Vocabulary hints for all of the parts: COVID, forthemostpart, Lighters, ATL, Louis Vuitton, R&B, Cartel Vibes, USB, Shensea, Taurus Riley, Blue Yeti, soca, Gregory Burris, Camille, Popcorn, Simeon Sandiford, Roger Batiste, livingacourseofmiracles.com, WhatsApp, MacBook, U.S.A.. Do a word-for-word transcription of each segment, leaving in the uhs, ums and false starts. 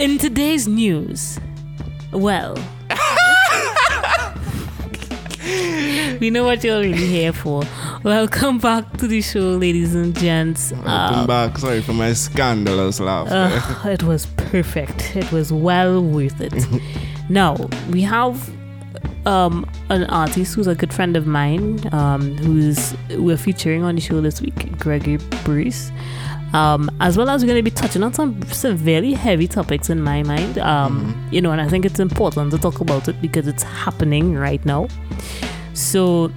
In today's news, well, we know what you're really here for. Welcome back to the show, ladies and gents. Welcome uh, back. Sorry for my scandalous laughter. Uh, it was perfect. It was well worth it. Now, we have um, an artist who's a good friend of mine, um, who's we're featuring on the show this week, Gregory Burris. Um, as well as we're going to be touching on some severely heavy topics in my mind, um, mm-hmm. you know, and I think it's important to talk about it because it's happening right now. So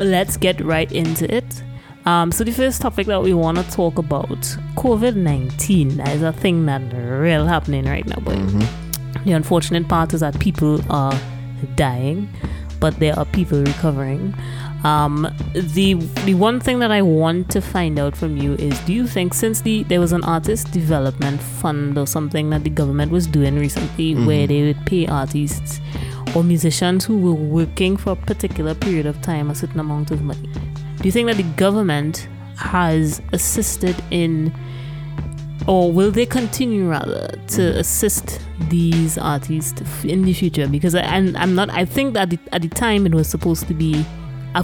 let's get right into it. Um, so the first topic that we want to talk about, covid nineteen, that is a thing that's real happening right now. But mm-hmm. the unfortunate part is that people are dying, but there are people recovering. Um, the the one thing that I want to find out from you is, do you think, since the there was an artist development fund or something that the government was doing recently, mm-hmm. where they would pay artists or musicians who were working for a particular period of time a certain amount of money, do you think that the government has assisted in, or will they continue rather to assist these artists in the future? Because I, I'm, I'm not I think that at the time it was supposed to be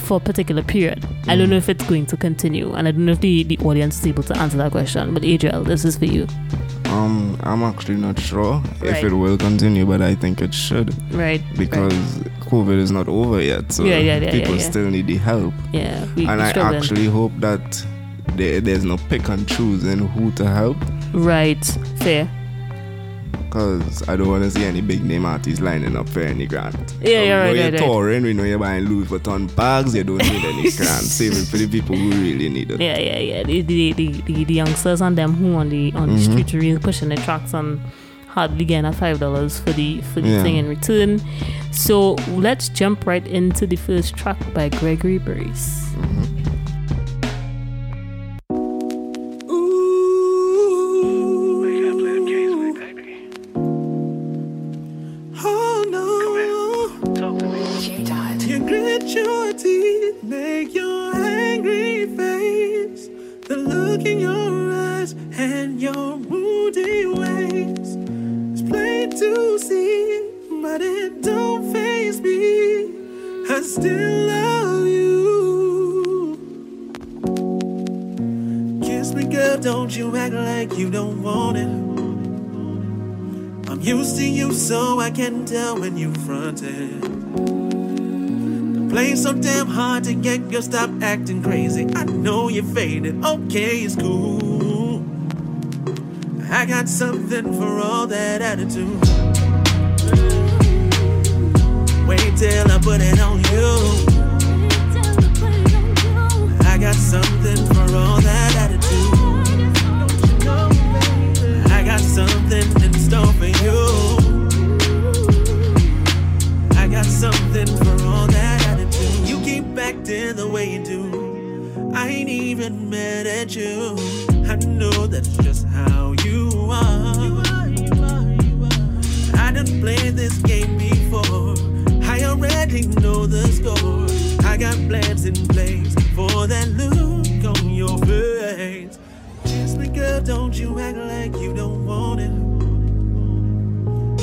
for a particular period. Mm. I don't know if it's going to continue, and I don't know if the, the audience is able to answer that question, but Adriel, this is for you. Um, I'm actually not sure right. if it will continue, but I think it should. Right. Because right. COVID is not over yet, so yeah, yeah, yeah, people yeah, yeah. still need the help. Yeah. We, and I struggling. actually hope that there, there's no pick and choose in who to help. Right. Fair. Because I don't want to see any big name artists lining up for any grant. Yeah, so yeah, right, We know right, you're right. touring, we know you're buying Louis Vuitton bags, you don't need any grant. Save it for the people who really need it. Yeah, yeah, yeah. The the, the, the, the youngsters and them who on the on mm-hmm. the street are really pushing their tracks and hardly getting a five dollars for the, for the yeah. thing in return. So let's jump right into the first track by Gregory Burris. Mm-hmm. So damn hard to get girl, stop acting crazy. I know you faded, okay, it's cool. I got something for all that attitude. Wait till I put it on you. I got something for all that attitude. I got something in store for you. I got something for all that. Acting the way you do, I ain't even mad at you. I know that's just how you are. You are, you are, you are. I done played this game before. I already know the score. I got plans in place for that look on your face. Just wake up, don't you act like you don't want it.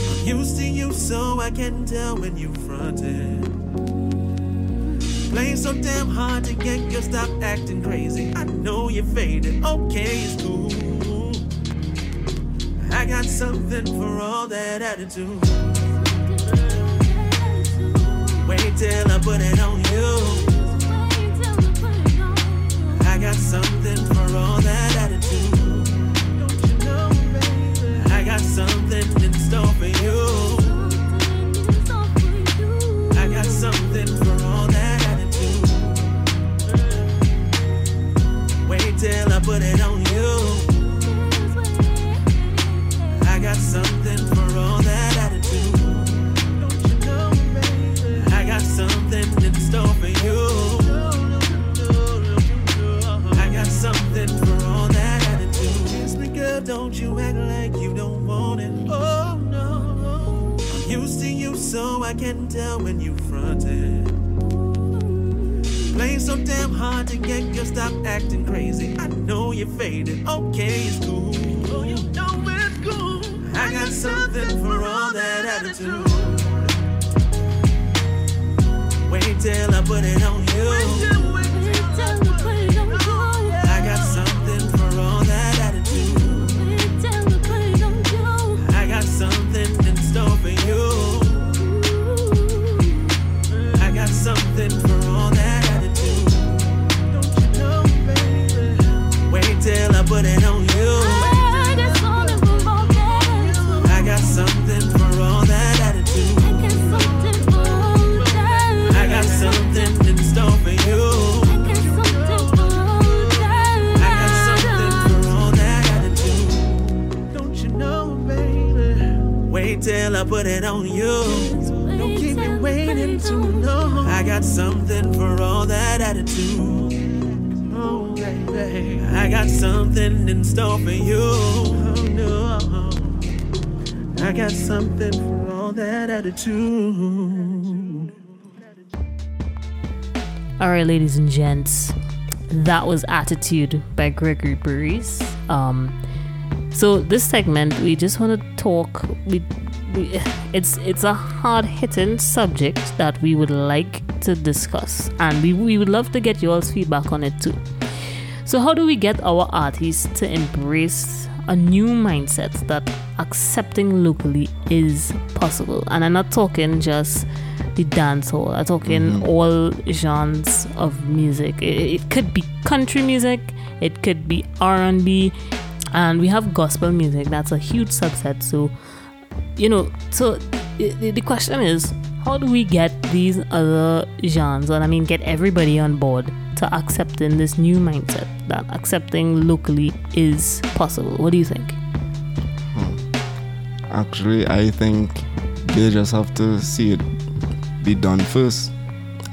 I'm used to you, so I can tell when you fronted. Playing so damn hard to get girl, stop acting crazy. I know you faded, okay, it's cool. I got something for all that attitude. Wait till I put it on you. I got something for all that attitude. I got something in store for you. I got something for all that. Wait till I put it on you. I got something for all that attitude. I got something in store for you. I got something for all that attitude. Just speak up, don't you act like you don't want it. Oh no, I'm used to you, so I can tell when you fronted. Playing so damn hard to get girl, stop acting crazy. I know you faded, okay, it's cool. Oh, you know it's cool. I got got something for all that attitude. Wait till I put it on you. I got something for all that attitude. I got something in store for you. I got something for all that attitude. Don't you know, baby? Wait till I put it on you. I got something for all that attitude. I got something for all that. I got something in store for you. I got something for all that. I got something for all that attitude. Don't you know, baby? Wait till I put it on you. Don't keep me waiting too long. I got something for all that attitude. Oh, baby. I got something in store for you. Oh, no. I got something for all that attitude. All right, ladies and gents, that was Attitude by Gregory Burris. Um, so this segment, we just want to talk. We, we, it's it's a hard-hitting subject that we would like to discuss, and we we would love to get y'all's feedback on it too. So, how do we get our artists to embrace a new mindset that accepting locally is possible? And I'm not talking just the dance hall, I'm talking mm-hmm. all genres of music. It, it could be country music, it could be R and B, and we have gospel music. That's a huge subset. So, you know, so the, the question is, how do we get these other genres, and I mean get everybody on board to accepting this new mindset that accepting locally is possible? What do you think? Actually, I think they just have to see it be done first.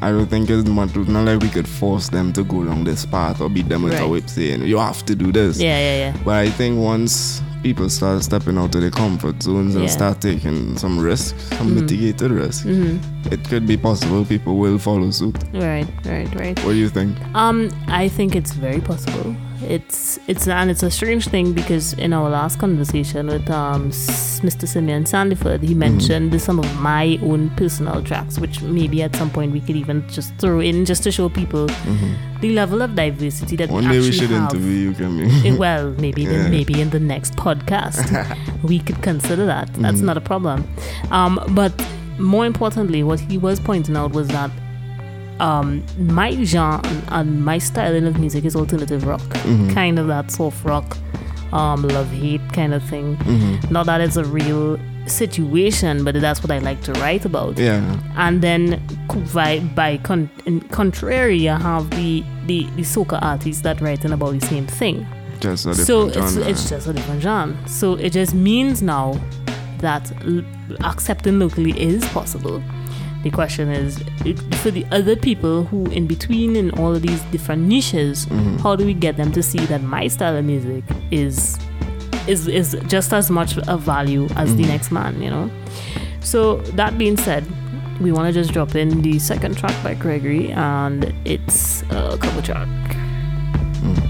I don't think it's much, not like we could force them to go down this path or beat them with right. a whip saying, you have to do this. Yeah, yeah, yeah. But I think once people start stepping out of their comfort zones yeah. and start taking some risks, some mm-hmm. mitigated risks, mm-hmm. it could be possible people will follow suit. Right, right, right. What do you think? Um, I think it's very possible. It's it's and it's a strange thing because in our last conversation with um Mister Simeon Sandiford, he mentioned mm-hmm. some of my own personal tracks, which maybe at some point we could even just throw in just to show people mm-hmm. the level of diversity that one we actually have. One day we should have. interview you, Camille. Well, maybe yeah. maybe in the next podcast we could consider that. That's mm-hmm. not a problem. Um, but more importantly, what he was pointing out was that Um, my genre and my styling of music is alternative rock, mm-hmm. kind of that soft rock, um, love-hate kind of thing. Mm-hmm. Not that it's a real situation, but that's what I like to write about. Yeah. And then by, by con- contrary, I have the, the, the soca artists that writing about the same thing. Just a so different it's, genre. It's just a different genre. So it just means now that l- accepting locally is possible. The question is, for the other people who in between in all of these different niches, mm-hmm. how do we get them to see that my style of music is is is just as much of value as mm-hmm. the next man, you know? So that being said, we want to just drop in the second track by Gregory, and it's a cover track. Mm.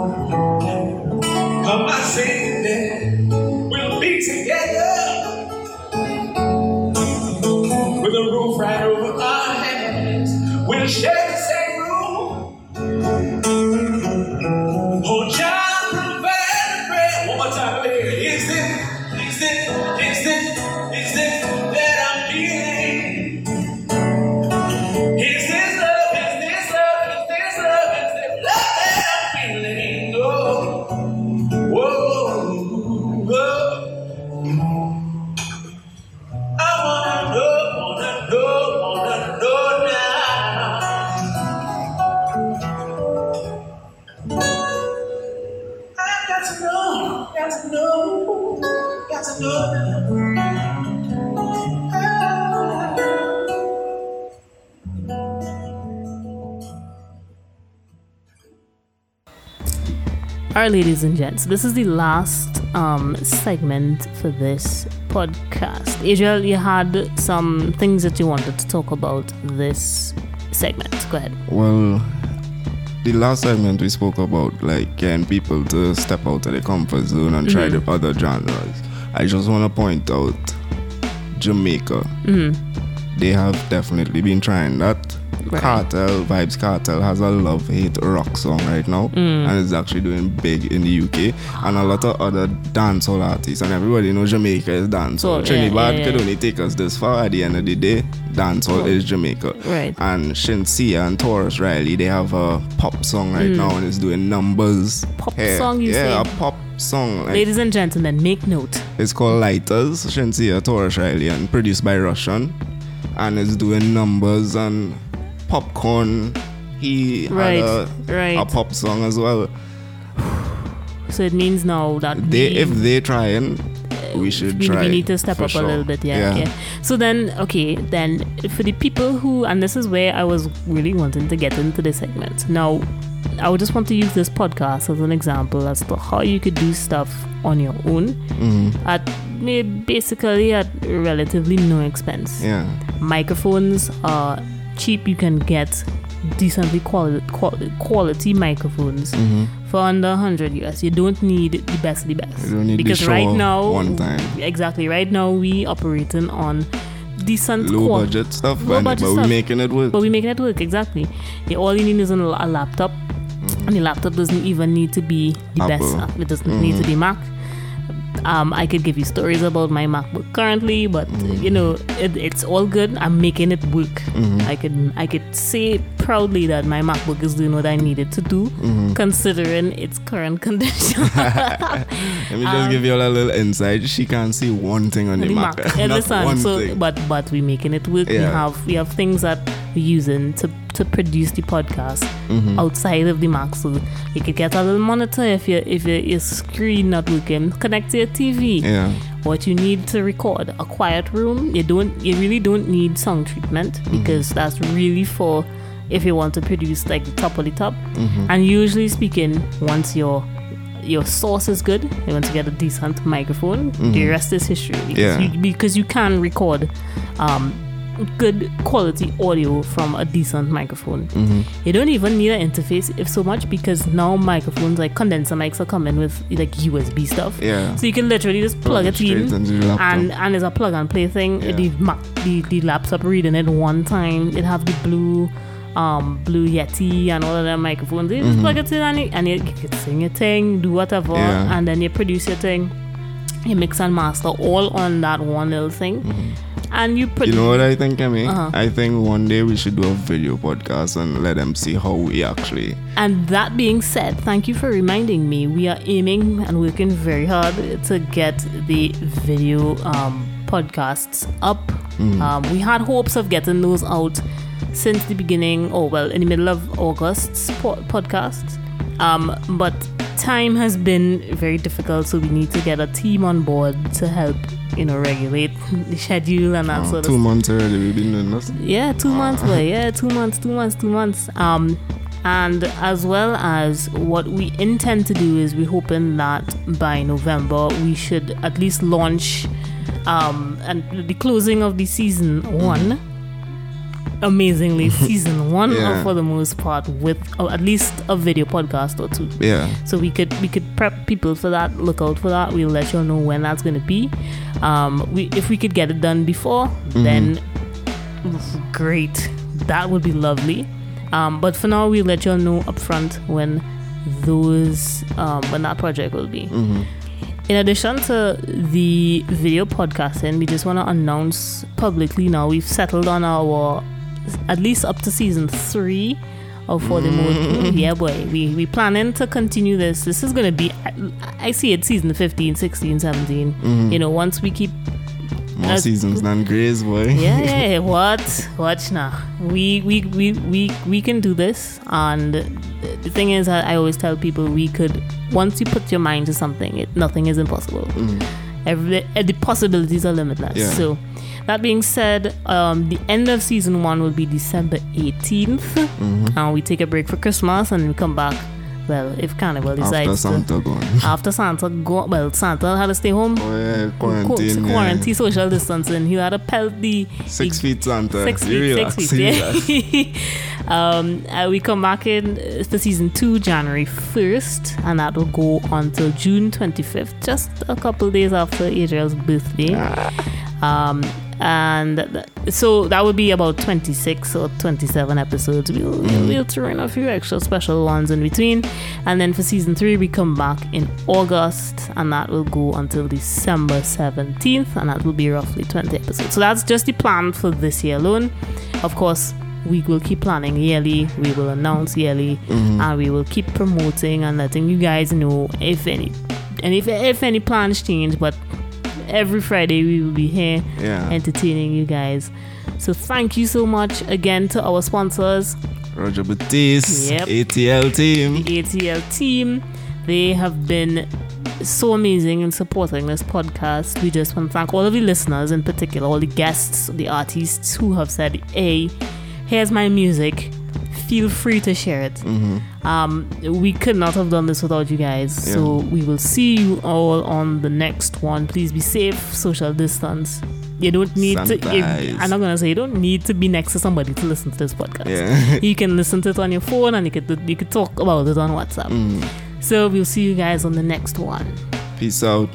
Of my saying that we'll be together with a roof right over our heads. We'll share the same room. Oh, child, provide bread. One more time, baby. Is it? Is it? Is it? Is it that I'm feeling? Is this love? Is this love? Is this love? Is this love that I'm feeling? Oh, whoa, whoa. I wanna know, wanna know, wanna know now. I got to know, got to know, got to know. All right, ladies and gents, this is the last um, segment for this podcast. Israel, you had some things that you wanted to talk about this segment. Go ahead. Well, the last segment we spoke about, like, getting people to step out of their comfort zone and try mm-hmm. the other genres. I just want to point out Jamaica. Mm-hmm. They have definitely been trying that. Right. Cartel Vibes, Cartel has a love-hate rock song right now, mm. and it's actually doing big in the U K, and a lot of other dancehall artists, and everybody knows Jamaica is dancehall. So, Trinidad yeah, yeah, yeah. could only take us this far. At the end of the day, dancehall oh. is Jamaica. Right. And Shensea and Taurus Riley, they have a pop song right mm. now, and it's doing numbers. Pop hey, song, you yeah, say? Yeah, a pop song. Like, ladies and gentlemen, make note. It's called Lighters, Shensea, Taurus Riley, and produced by Russian, and it's doing numbers and... Popcorn, he right, had a, right. a pop song as well. So it means now that they, we, if they try and we should we, try. We need to step up sure. a little bit, yeah, yeah. yeah. So then, okay, then for the people who, and this is where I was really wanting to get into this segment. Now, I would just want to use this podcast as an example as to how you could do stuff on your own mm-hmm. at basically at relatively no expense. Yeah, microphones are. Cheap, you can get decently quali- quali- quality microphones mm-hmm. for under one hundred U S. You don't need the best of the best. You don't need because the show right now, one time. Exactly, right now we operating on decent low qual- budget stuff, low budget but stuff. we're making it work. But we're making it work, exactly. All you need is a laptop, mm-hmm. and the laptop doesn't even need to be the Apple. best. It doesn't mm-hmm. need to be Mac. Um, I could give you stories about my MacBook currently, but mm. you know it, it's all good. I'm making it work. Mm-hmm. I could I could say proudly that my MacBook is doing what I needed to do, mm-hmm. considering its current condition. Let me just um, give you all a little insight. She can't see one thing on the, the Mac. Mac. Not listen, one so, thing. But but we're making it work. Yeah. We have we have things that we're using to. to produce the podcast mm-hmm. outside of the Mac, so you could get a little monitor if your if your, your screen not working. Connect to your T V. Yeah. What you need to record a quiet room. You don't. You really don't need sound treatment because mm-hmm. that's really for if you want to produce like the top of the top. Mm-hmm. And usually speaking, once your your source is good, you want to get a decent microphone. Mm-hmm. The rest is history. Because yeah. You, because you can record. Um, good quality audio from a decent microphone. Mm-hmm. You don't even need an interface if so much because now microphones like condenser mics are coming with like U S B stuff. Yeah. So you can literally just plug, plug it in and and it's a plug and play thing. Yeah. The, the the laptop reading it one time. It have the blue um Blue Yeti and all of them microphones. You mm-hmm. just plug it in and you, and you can sing your thing, do whatever, yeah. and then you produce your thing. You mix and master all on that one little thing. Mm-hmm. And you put, you know what I think, Camille? Uh-huh. I think one day we should do a video podcast and let them see how we actually. And that being said, thank you for reminding me. We are aiming and working very hard to get the video um, podcasts up. Mm-hmm. Um, we had hopes of getting those out since the beginning, or well, in the middle of August's po- podcast. Um, but time has been very difficult, so we need to get a team on board to help. You know, regulate the schedule and that oh, sort of stuff. Two months already, we've been doing this. Yeah, two oh. months, well, yeah, two months, two months, two months. Um, and as well as what we intend to do is we're hoping that by November we should at least launch um and the closing of the season one. amazingly season one yeah. or for the most part with or at least a video podcast or two. Yeah. So we could we could prep people for that. Look out for that. We'll let you know when that's going to be. Um, we if we could get it done before, mm-hmm. then great. That would be lovely. Um, but for now, we'll let you know upfront when those um, when that project will be. Mm-hmm. In addition to the video podcasting, we just want to announce publicly now we've settled on our, at least up to season three of For the Mode. Yeah, boy. We we planning to continue this. This is going to be, I, I see it, season fifteen, sixteen, seventeen. Mm-hmm. You know, once we keep... More uh, seasons than Grays, boy. Yeah, yeah. What? Watch now. We, we, we, we, we can do this. And the thing is that I always tell people we could... Once you put your mind to something, it, nothing is impossible. Mm. Every, the possibilities are limitless. Yeah. So, that being said, um, the end of season one will be December eighteenth. Mm-hmm. And we take a break for Christmas and we come back. Well, if Carnival decides after Santa to, gone. After Santa gone. Well, Santa had to stay home. Oh, yeah, quarantine. Co- quarantine, yeah. Social distancing. He had to pelt the... Six the, feet Santa. Six feet, relax, six feet, yeah. um, uh, we come back in uh, for season two, January first, and that will go until June twenty-fifth, just a couple days after Adriel's birthday. Ah. Um... And th- so that would be about twenty-six or twenty-seven episodes. We'll, mm-hmm. we'll throw in a few extra special ones in between. And then for season three, we come back in August, and that will go until December seventeenth, and that will be roughly twenty episodes. So that's just the plan for this year alone. Of course, we will keep planning yearly, we will announce yearly, mm-hmm. and we will keep promoting and letting you guys know if any, and if, if any plans change. But every Friday we will be here yeah. entertaining you guys. So thank you so much again to our sponsors, Roger Batiste, yep. A T L team. The A T L team, they have been so amazing in supporting this podcast. We just want to thank all of the listeners, in particular all the guests, the artists who have said, hey, here's my music, feel free to share it. Mm-hmm. Um, we could not have done this without you guys. Yeah. So we will see you all on the next one. Please be safe, social distance. You don't need Sanitize. to. If, I'm not gonna say you don't need to be next to somebody to listen to this podcast. Yeah. You can listen to it on your phone, and you could you could talk about it on WhatsApp. Mm. So we'll see you guys on the next one. Peace out.